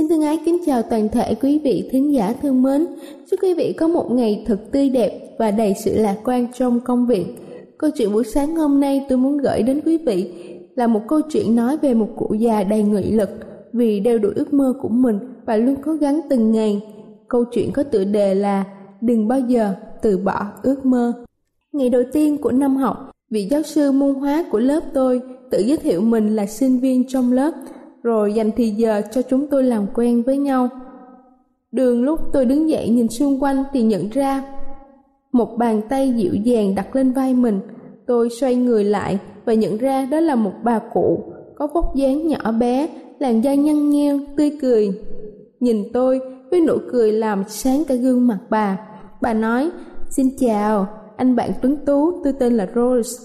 Xin thân ái kính chào toàn thể quý vị thính giả thân mến. Chúc quý vị có một ngày thật tươi đẹp và đầy sự lạc quan trong công việc. Câu chuyện buổi sáng hôm nay tôi muốn gửi đến quý vị là một câu chuyện nói về một cụ già đầy nghị lực vì đeo đuổi ước mơ của mình và luôn cố gắng từng ngày. Câu chuyện có tựa đề là Đừng bao giờ từ bỏ ước mơ. Ngày đầu tiên của năm học, vị giáo sư môn hóa của lớp tôi tự giới thiệu mình là sinh viên trong lớp, rồi dành thì giờ cho chúng tôi làm quen với nhau. Đường lúc tôi đứng dậy nhìn xung quanh thì nhận ra một bàn tay dịu dàng đặt lên vai mình. Tôi xoay người lại và nhận ra đó là một bà cụ có vóc dáng nhỏ bé, làn da nhăn nheo, tươi cười. Nhìn tôi với nụ cười làm sáng cả gương mặt bà. Bà nói, xin chào, anh bạn Tuấn Tú, tôi tên là Rose.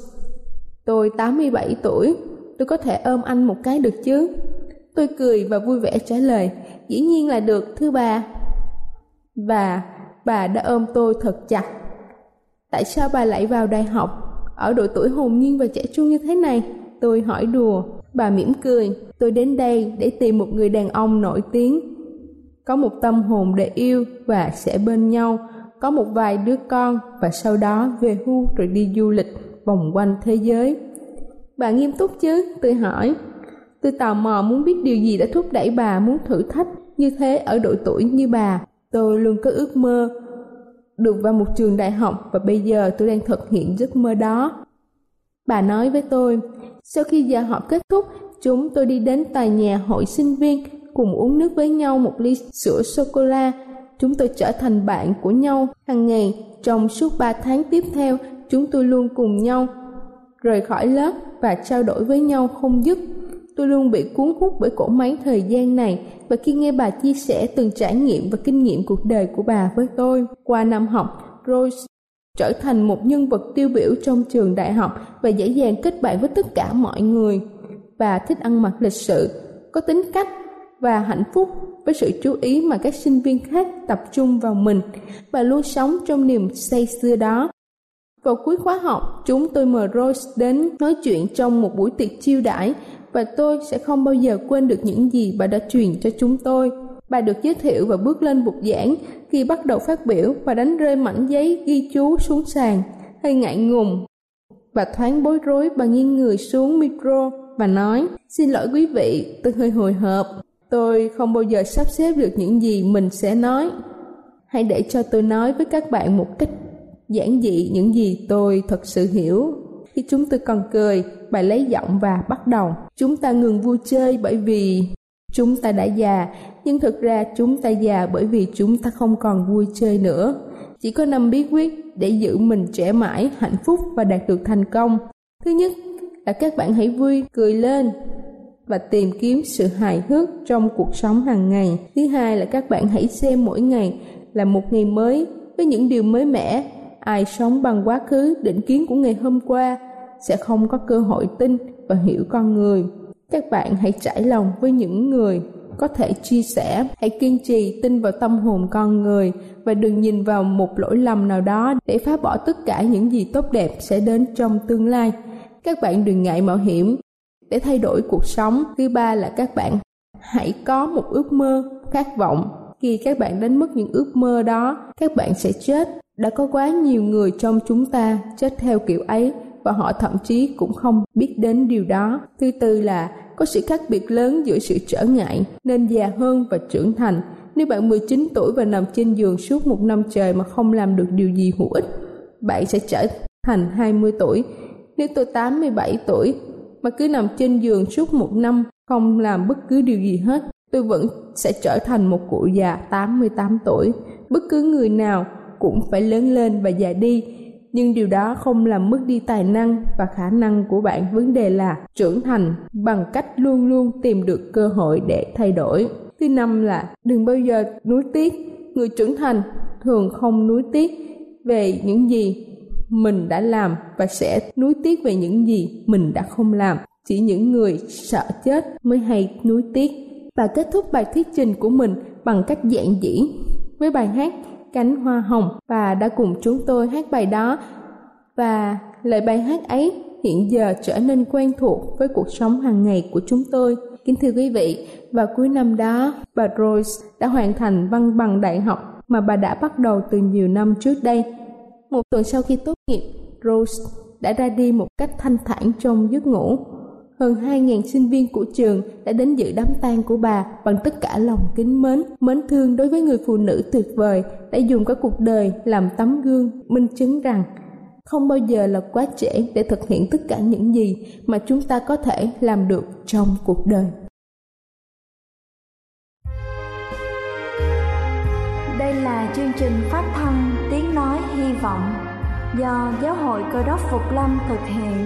Tôi 87 tuổi, tôi có thể ôm anh một cái được chứ? Tôi cười và vui vẻ trả lời, dĩ nhiên là được, thưa bà. Và bà đã ôm tôi thật chặt. Tại sao bà lại vào đại học, ở độ tuổi hồn nhiên và trẻ trung như thế này? Tôi hỏi đùa. Bà mỉm cười, tôi đến đây để tìm một người đàn ông nổi tiếng, có một tâm hồn để yêu và sẽ bên nhau, có một vài đứa con và sau đó về hưu rồi đi du lịch vòng quanh thế giới. Bà nghiêm túc chứ? Tôi hỏi. Tôi tò mò muốn biết điều gì đã thúc đẩy bà muốn thử thách như thế ở độ tuổi như bà. Tôi luôn có ước mơ được vào một trường đại học và bây giờ tôi đang thực hiện giấc mơ đó. Bà nói với tôi, sau khi giờ họp kết thúc, chúng tôi đi đến tòa nhà hội sinh viên cùng uống nước với nhau một ly sữa sô-cô-la. Chúng tôi trở thành bạn của nhau hàng ngày. Trong suốt 3 tháng tiếp theo, chúng tôi luôn cùng nhau rời khỏi lớp và trao đổi với nhau không dứt. Tôi luôn bị cuốn hút bởi cỗ máy thời gian này và khi nghe bà chia sẻ từng trải nghiệm và kinh nghiệm cuộc đời của bà với tôi. Qua năm học, Rose trở thành một nhân vật tiêu biểu trong trường đại học và dễ dàng kết bạn với tất cả mọi người. Bà thích ăn mặc lịch sự, có tính cách và hạnh phúc với sự chú ý mà các sinh viên khác tập trung vào mình. Bà luôn sống trong niềm say sưa đó. Vào cuối khóa học, chúng tôi mời Rose đến nói chuyện trong một buổi tiệc chiêu đãi và tôi sẽ không bao giờ quên được những gì bà đã truyền cho chúng tôi. Bà được giới thiệu và bước lên bục giảng, khi bắt đầu phát biểu và đánh rơi mảnh giấy ghi chú xuống sàn. Hơi ngại ngùng và thoáng bối rối, bà nghiêng người xuống micro và nói, xin lỗi quý vị, tôi hơi hồi hộp. Tôi không bao giờ sắp xếp được những gì mình sẽ nói. Hãy để cho tôi nói với các bạn một cách giản dị những gì tôi thật sự hiểu. Khi chúng tôi còn cười, bà lấy giọng và bắt đầu. Chúng ta ngừng vui chơi bởi vì chúng ta đã già, nhưng thực ra chúng ta già bởi vì chúng ta không còn vui chơi nữa. Chỉ có 5 bí quyết để giữ mình trẻ mãi, hạnh phúc và đạt được thành công. Thứ nhất là các bạn hãy vui, cười lên và tìm kiếm sự hài hước trong cuộc sống hàng ngày. Thứ hai là các bạn hãy xem mỗi ngày là một ngày mới với những điều mới mẻ. Ai sống bằng quá khứ, định kiến của ngày hôm qua sẽ không có cơ hội tin và hiểu con người. Các bạn hãy trải lòng với những người có thể chia sẻ. Hãy kiên trì tin vào tâm hồn con người và đừng nhìn vào một lỗi lầm nào đó để phá bỏ tất cả những gì tốt đẹp sẽ đến trong tương lai. Các bạn đừng ngại mạo hiểm để thay đổi cuộc sống. Thứ ba là các bạn hãy có một ước mơ, khát vọng. Khi các bạn đánh mất những ước mơ đó, các bạn sẽ chết. Đã có quá nhiều người trong chúng ta chết theo kiểu ấy và họ thậm chí cũng không biết đến điều đó. Thứ tư là có sự khác biệt lớn giữa sự trở ngại, nên già hơn và trưởng thành. Nếu bạn 19 tuổi và nằm trên giường suốt một năm trời mà không làm được điều gì hữu ích, bạn sẽ trở thành 20 tuổi. Nếu tôi 87 tuổi mà cứ nằm trên giường suốt một năm không làm bất cứ điều gì hết, tôi vẫn sẽ trở thành một cụ già 88 tuổi. Bất cứ người nào cũng phải lớn lên và già đi, nhưng điều đó không làm mất đi tài năng và khả năng của bạn. Vấn đề là trưởng thành bằng cách luôn luôn tìm được cơ hội để thay đổi. Thứ năm là đừng bao giờ nuối tiếc. Người trưởng thành thường không nuối tiếc về những gì mình đã làm và sẽ nuối tiếc về những gì mình đã không làm. Chỉ những người sợ chết mới hay nuối tiếc. Bà kết thúc bài thuyết trình của mình bằng cách giản dị với bài hát Cánh Hoa Hồng. Bà đã cùng chúng tôi hát bài đó và lời bài hát ấy hiện giờ trở nên quen thuộc với cuộc sống hàng ngày của chúng tôi. Kính thưa quý vị, vào cuối năm đó, bà Rose đã hoàn thành văn bằng đại học mà bà đã bắt đầu từ nhiều năm trước đây. Một tuần sau khi tốt nghiệp, Rose đã ra đi một cách thanh thản trong giấc ngủ. Hơn 2.000 sinh viên của trường đã đến dự đám tang của bà bằng tất cả lòng kính mến, mến thương đối với người phụ nữ tuyệt vời đã dùng cả cuộc đời làm tấm gương minh chứng rằng không bao giờ là quá trễ để thực hiện tất cả những gì mà chúng ta có thể làm được trong cuộc đời. Đây là chương trình phát thanh Tiếng Nói Hy Vọng do Giáo hội Cơ đốc Phục Lâm thực hiện.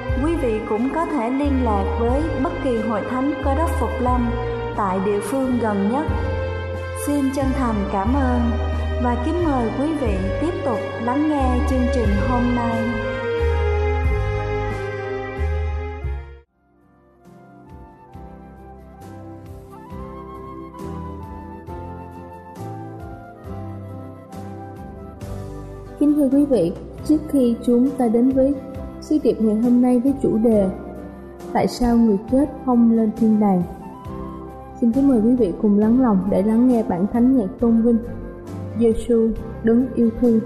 quý vị cũng có thể liên lạc với bất kỳ hội thánh Cơ đốc Phục Lâm tại địa phương gần nhất. Xin chân thành cảm ơn và kính mời quý vị tiếp tục lắng nghe chương trình hôm nay. Kính thưa quý vị, trước khi chúng ta đến với sứ điệp ngày hôm nay với chủ đề Tại sao người chết không lên thiên đàng, xin kính mời quý vị cùng lắng lòng để lắng nghe bản thánh nhạc tôn vinh Giê-xu đấng yêu thương.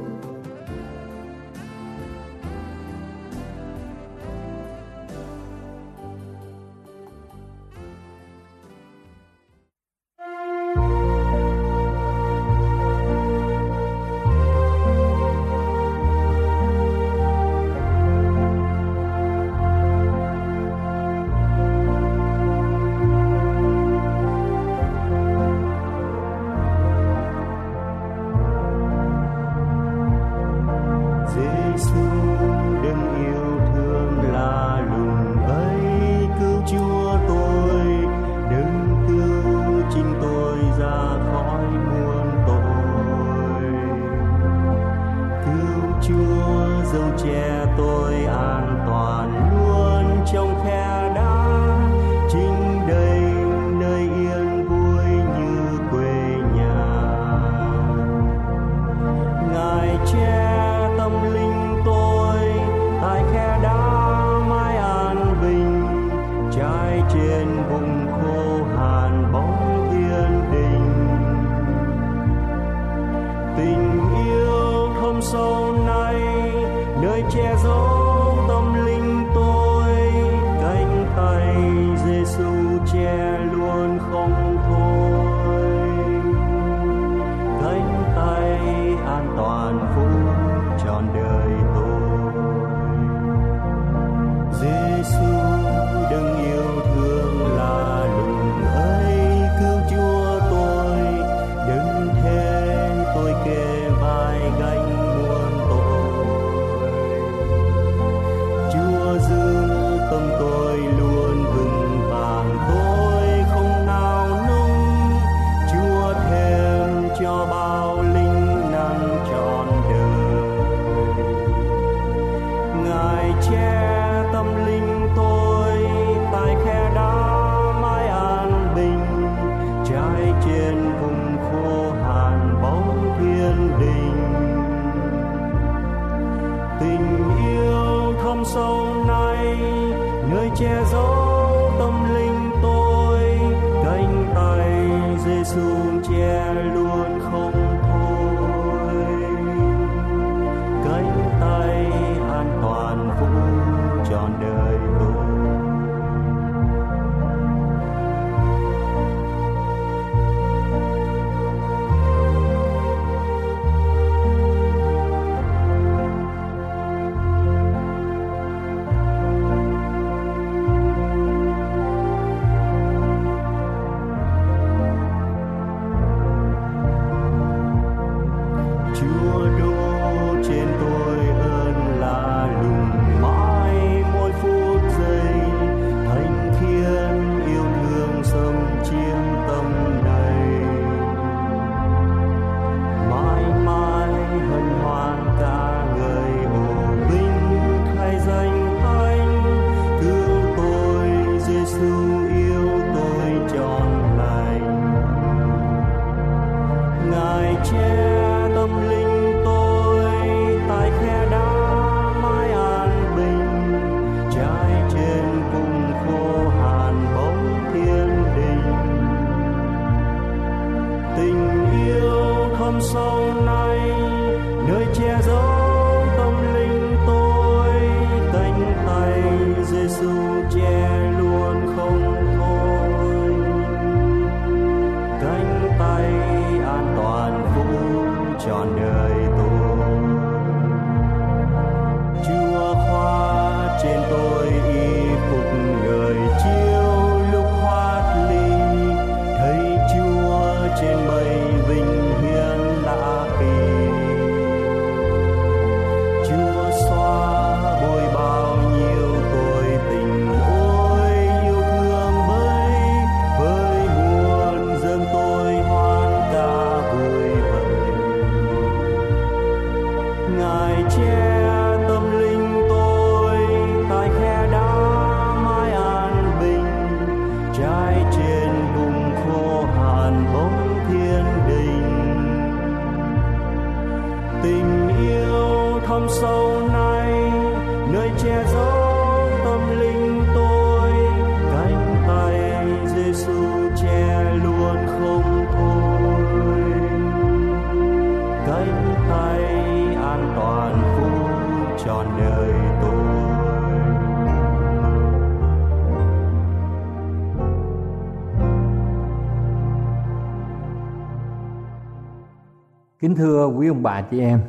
Kính thưa quý ông bà chị em,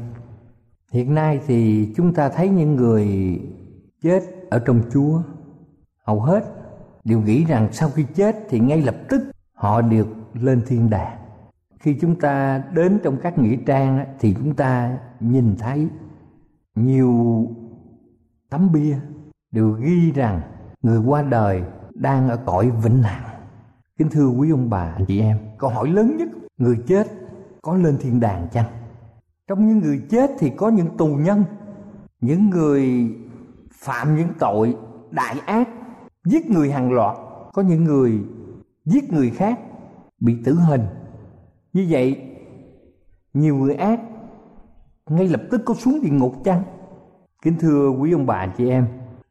hiện nay thì chúng ta thấy những người chết ở trong Chúa, hầu hết đều nghĩ rằng sau khi chết thì ngay lập tức họ được lên thiên đàng. Khi chúng ta đến trong các nghĩa trang thì chúng ta nhìn thấy nhiều tấm bia đều ghi rằng người qua đời đang ở cõi vĩnh hằng. Kính thưa quý ông bà chị em, câu hỏi lớn nhất, người chết có lên thiên đàng chăng? Trong những người chết thì có những tù nhân, những người phạm những tội đại ác, giết người hàng loạt, có những người giết người khác bị tử hình. Như vậy, nhiều người ác ngay lập tức có xuống địa ngục chăng? Kính thưa quý ông bà chị em,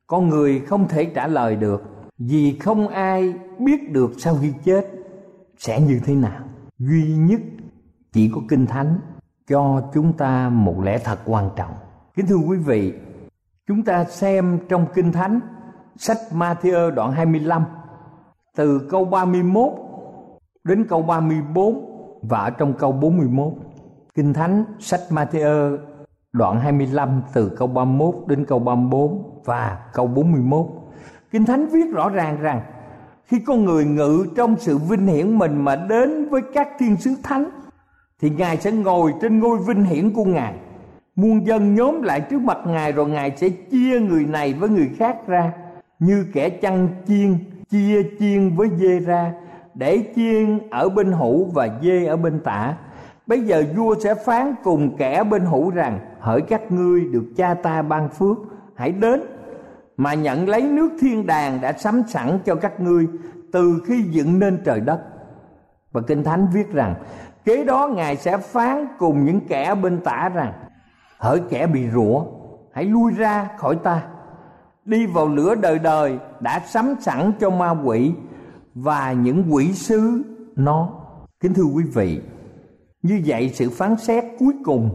con người không thể trả lời được, vì không ai biết được sau khi chết sẽ như thế nào. Duy nhất chỉ có Kinh Thánh cho chúng ta một lẽ thật quan trọng. Kính thưa quý vị, chúng ta xem trong Kinh Thánh, sách Ma-thi-ơ đoạn 25, từ câu 31 đến câu 34 và ở trong câu 41. Kinh Thánh sách Ma-thi-ơ đoạn 25 từ câu 31 đến câu 34 và câu 41. Kinh Thánh viết rõ ràng rằng khi con người ngự trong sự vinh hiển mình mà đến với các thiên sứ thánh, thì Ngài sẽ ngồi trên ngôi vinh hiển của Ngài. Muôn dân nhóm lại trước mặt Ngài, rồi Ngài sẽ chia người này với người khác ra, như kẻ chăn chiên chia chiên với dê ra, để chiên ở bên hữu và dê ở bên tả. Bây giờ vua sẽ phán cùng kẻ bên hữu rằng: hỡi các ngươi được cha ta ban phước, hãy đến mà nhận lấy nước thiên đàng đã sắm sẵn cho các ngươi từ khi dựng nên trời đất. Và Kinh Thánh viết rằng kế đó Ngài sẽ phán cùng những kẻ bên tả rằng: hỡi kẻ bị rủa, hãy lui ra khỏi ta, đi vào lửa đời đời đã sắm sẵn cho ma quỷ và những quỷ sứ nó. Kính thưa quý vị, như vậy sự phán xét cuối cùng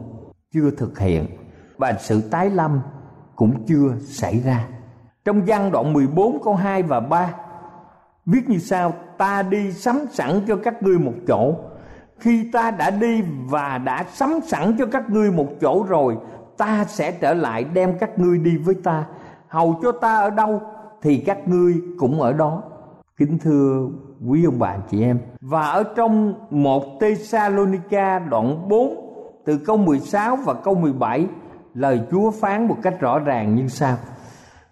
chưa thực hiện và sự tái lâm cũng chưa xảy ra. Trong Giăng đoạn 14 câu 2 và 3 viết như sau: ta đi sắm sẵn cho các ngươi một chỗ. Khi ta đã đi và đã sắm sẵn cho các ngươi một chỗ rồi, ta sẽ trở lại đem các ngươi đi với ta. Hầu cho ta ở đâu thì các ngươi cũng ở đó. Kính thưa quý ông bà chị em, và ở trong 1 Tê-sa-lô-ni-ca đoạn 4 từ câu 16 và câu 17, lời Chúa phán một cách rõ ràng như sau: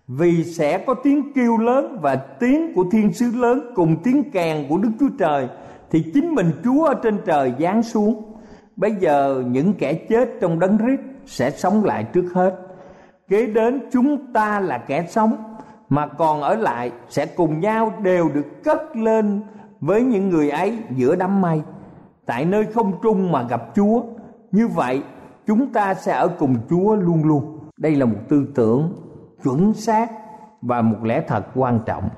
vì sẽ có tiếng kêu lớn và tiếng của thiên sứ lớn cùng tiếng kèn của Đức Chúa Trời, thì chính mình Chúa ở trên trời giáng xuống. Bây giờ những kẻ chết trong đấng Christ sẽ sống lại trước hết. Kế đến chúng ta là kẻ sống mà còn ở lại sẽ cùng nhau đều được cất lên với những người ấy giữa đám mây, tại nơi không trung mà gặp Chúa. Như vậy chúng ta sẽ ở cùng Chúa luôn luôn. Đây là một tư tưởng chuẩn xác và một lẽ thật quan trọng.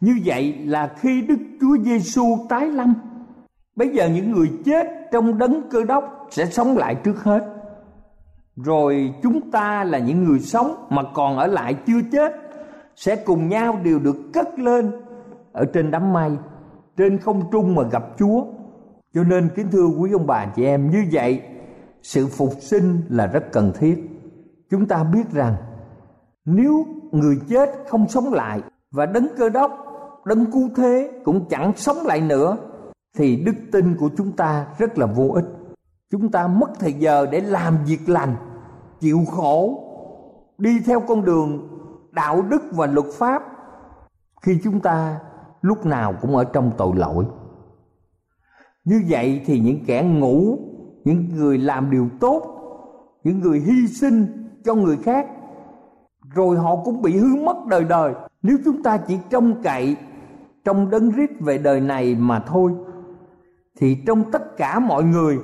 Như vậy là khi Đức Chúa Giê-xu tái lâm, bây giờ những người chết trong đấng Cơ Đốc sẽ sống lại trước hết. Rồi chúng ta là những người sống mà còn ở lại chưa chết sẽ cùng nhau đều được cất lên ở trên đám mây, trên không trung mà gặp Chúa. Cho nên kính thưa quý ông bà chị em, như vậy sự phục sinh là rất cần thiết. Chúng ta biết rằng nếu người chết không sống lại và đấng Cơ Đốc, đấng cứu thế cũng chẳng sống lại nữa, thì đức tin của chúng ta rất là vô ích. Chúng ta mất thời giờ để làm việc lành, chịu khổ, đi theo con đường đạo đức và luật pháp, khi chúng ta lúc nào cũng ở trong tội lỗi. Như vậy thì những kẻ ngủ, những người làm điều tốt, những người hy sinh cho người khác, rồi họ cũng bị hư mất đời đời. Nếu chúng ta chỉ trông cậy trong đấng Christ về đời này mà thôi, thì trong tất cả mọi người,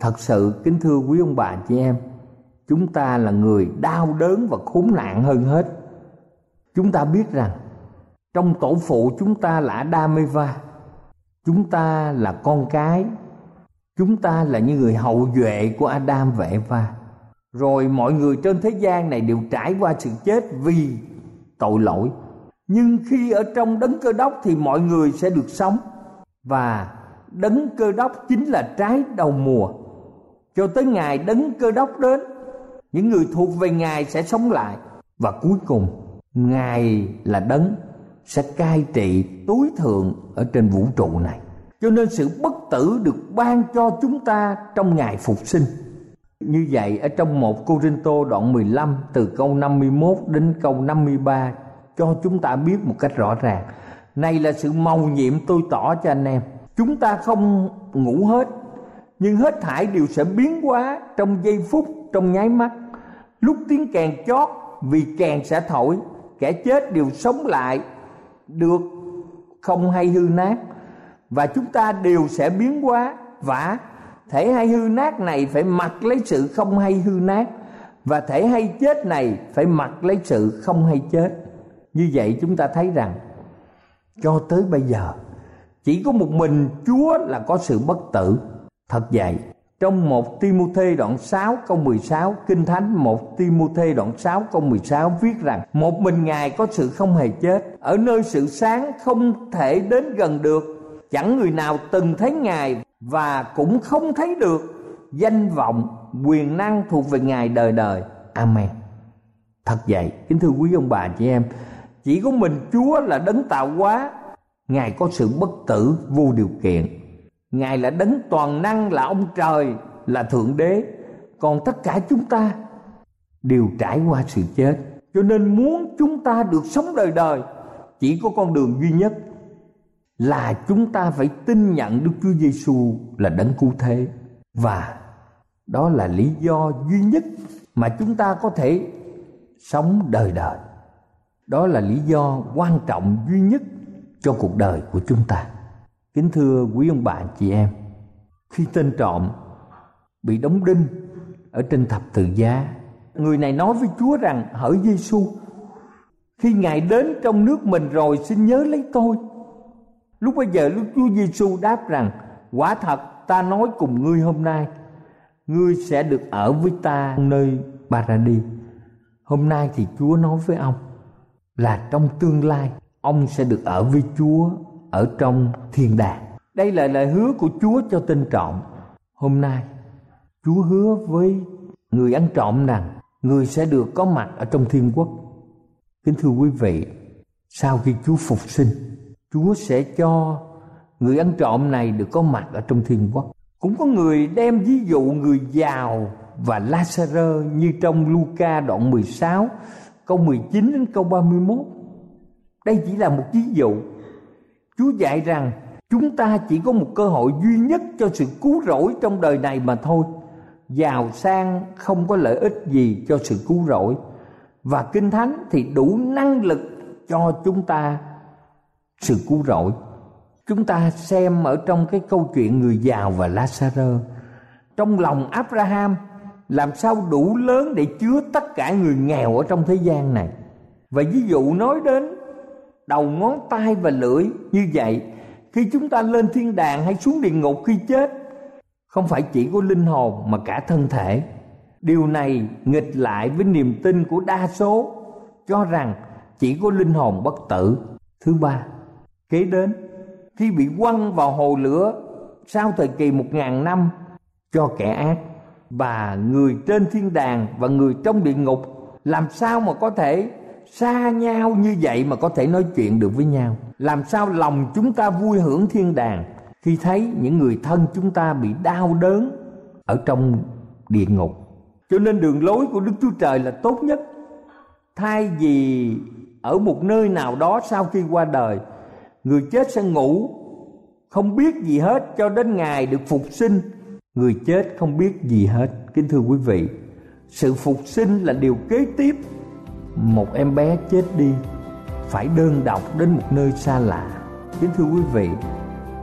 thật sự kính thưa quý ông bà chị em, chúng ta là người đau đớn và khốn nạn hơn hết. Chúng ta biết rằng trong tổ phụ chúng ta là Adam-eva, chúng ta là con cái, chúng ta là những người hậu duệ của Adam và Eva. Rồi mọi người trên thế gian này đều trải qua sự chết vì tội lỗi. Nhưng khi ở trong đấng Cơ Đốc thì mọi người sẽ được sống. Và đấng Cơ Đốc chính là trái đầu mùa cho tới ngày Đấng Cơ Đốc đến. Những người thuộc về Ngài sẽ sống lại, và cuối cùng Ngài là Đấng sẽ cai trị tối thượng ở trên vũ trụ này. Cho nên sự bất tử được ban cho chúng ta trong ngày phục sinh. Như vậy ở trong 1 Cô Rinh Tô đoạn 15 từ câu 51 đến câu 53 cho chúng ta biết một cách rõ ràng. Này là sự mầu nhiệm tôi tỏ cho anh em. Chúng ta không ngủ hết, nhưng hết thảy đều sẽ biến hóa trong giây phút, trong nháy mắt. Lúc tiếng kèn chót, vì kèn sẽ thổi, kẻ chết đều sống lại được, không hay hư nát. Và chúng ta đều sẽ biến hóa, vả thể hay hư nát này phải mặc lấy sự không hay hư nát, và thể hay chết này phải mặc lấy sự không hay chết. Như vậy chúng ta thấy rằng cho tới bây giờ chỉ có một mình Chúa là có sự bất tử. Thật vậy, trong 1 Timôthê đoạn 6 câu 16, Kinh Thánh 1 Timôthê đoạn 6 câu 16 viết rằng một mình Ngài có sự không hề chết, ở nơi sự sáng không thể đến gần được, chẳng người nào từng thấy Ngài và cũng không thấy được. Danh vọng, quyền năng thuộc về Ngài đời đời. Amen. Thật vậy, kính thưa quý ông bà chị em, chỉ có mình Chúa là Đấng tạo hóa, Ngài có sự bất tử vô điều kiện. Ngài là Đấng toàn năng, là ông trời, là Thượng Đế. Còn tất cả chúng ta đều trải qua sự chết. Cho nên muốn chúng ta được sống đời đời, chỉ có con đường duy nhất là chúng ta phải tin nhận Đức Chúa Giêsu là Đấng Cứu Thế. Và đó là lý do duy nhất mà chúng ta có thể sống đời đời. Đó là lý do quan trọng duy nhất cho cuộc đời của chúng ta. Kính thưa quý ông bà chị em, khi tên trộm bị đóng đinh ở trên thập tự giá, người này nói với Chúa rằng: hỡi Giêsu, khi Ngài đến trong nước mình rồi, xin nhớ lấy tôi. Lúc bây giờ Đức Chúa Giêsu đáp rằng: quả thật ta nói cùng ngươi, hôm nay ngươi sẽ được ở với ta nơi Ba-ra-đi. Hôm nay thì Chúa nói với ông là trong tương lai ông sẽ được ở với Chúa ở trong thiên đàng. Đây là lời hứa của Chúa cho tên trộm. Hôm nay Chúa hứa với người ăn trộm rằng người sẽ được có mặt ở trong thiên quốc. Kính thưa quý vị, sau khi Chúa phục sinh, Chúa sẽ cho người ăn trộm này được có mặt ở trong thiên quốc. Cũng có người đem ví dụ người giàu và Lazarê như trong Luca đoạn 16 câu 19 đến câu 31. Đây chỉ là một ví dụ. Chúa dạy rằng chúng ta chỉ có một cơ hội duy nhất cho sự cứu rỗi trong đời này mà thôi. Giàu sang không có lợi ích gì cho sự cứu rỗi. Và Kinh Thánh thì đủ năng lực cho chúng ta sự cứu rỗi. Chúng ta xem ở trong cái câu chuyện người giàu và Lazarê. Trong lòng Abraham làm sao đủ lớn để chứa tất cả người nghèo ở trong thế gian này. Và ví dụ nói đến đầu ngón tay và lưỡi. Như vậy, khi chúng ta lên thiên đàng hay xuống địa ngục khi chết, không phải chỉ có linh hồn mà cả thân thể. Điều này nghịch lại với niềm tin của đa số cho rằng chỉ có linh hồn bất tử. Thứ ba, kế đến khi bị quăng vào hồ lửa sau thời kỳ 1.000 năm cho kẻ ác, và người trên thiên đàng và người trong địa ngục làm sao mà có thể xa nhau như vậy mà có thể nói chuyện được với nhau? Làm sao lòng chúng ta vui hưởng thiên đàng khi thấy những người thân chúng ta bị đau đớn ở trong địa ngục? Cho nên đường lối của Đức Chúa Trời là tốt nhất. Thay vì ở một nơi nào đó sau khi qua đời, người chết sẽ ngủ không biết gì hết cho đến ngày được phục sinh, người chết không biết gì hết. Kính thưa quý vị, sự phục sinh là điều kế tiếp. Một em bé chết đi phải đơn độc đến một nơi xa lạ. Kính thưa quý vị,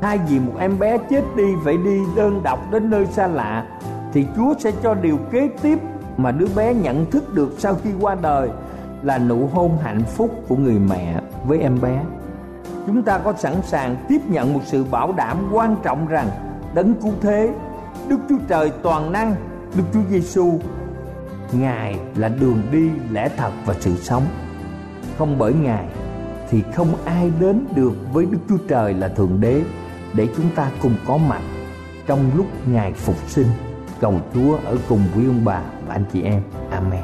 thay vì một em bé chết đi phải đi đơn độc đến nơi xa lạ, thì Chúa sẽ cho điều kế tiếp mà đứa bé nhận thức được sau khi qua đời là nụ hôn hạnh phúc của người mẹ với em bé. Chúng ta có sẵn sàng tiếp nhận một sự bảo đảm quan trọng rằng Đấng Cứu Thế, Đức Chúa Trời toàn năng, Đức Chúa Giêsu, Ngài là đường đi, lẽ thật và sự sống. Không bởi Ngài thì không ai đến được với Đức Chúa Trời là Thượng Đế để chúng ta cùng có mặt trong lúc Ngài phục sinh. Cầu Chúa ở cùng với ông bà và anh chị em. Amen.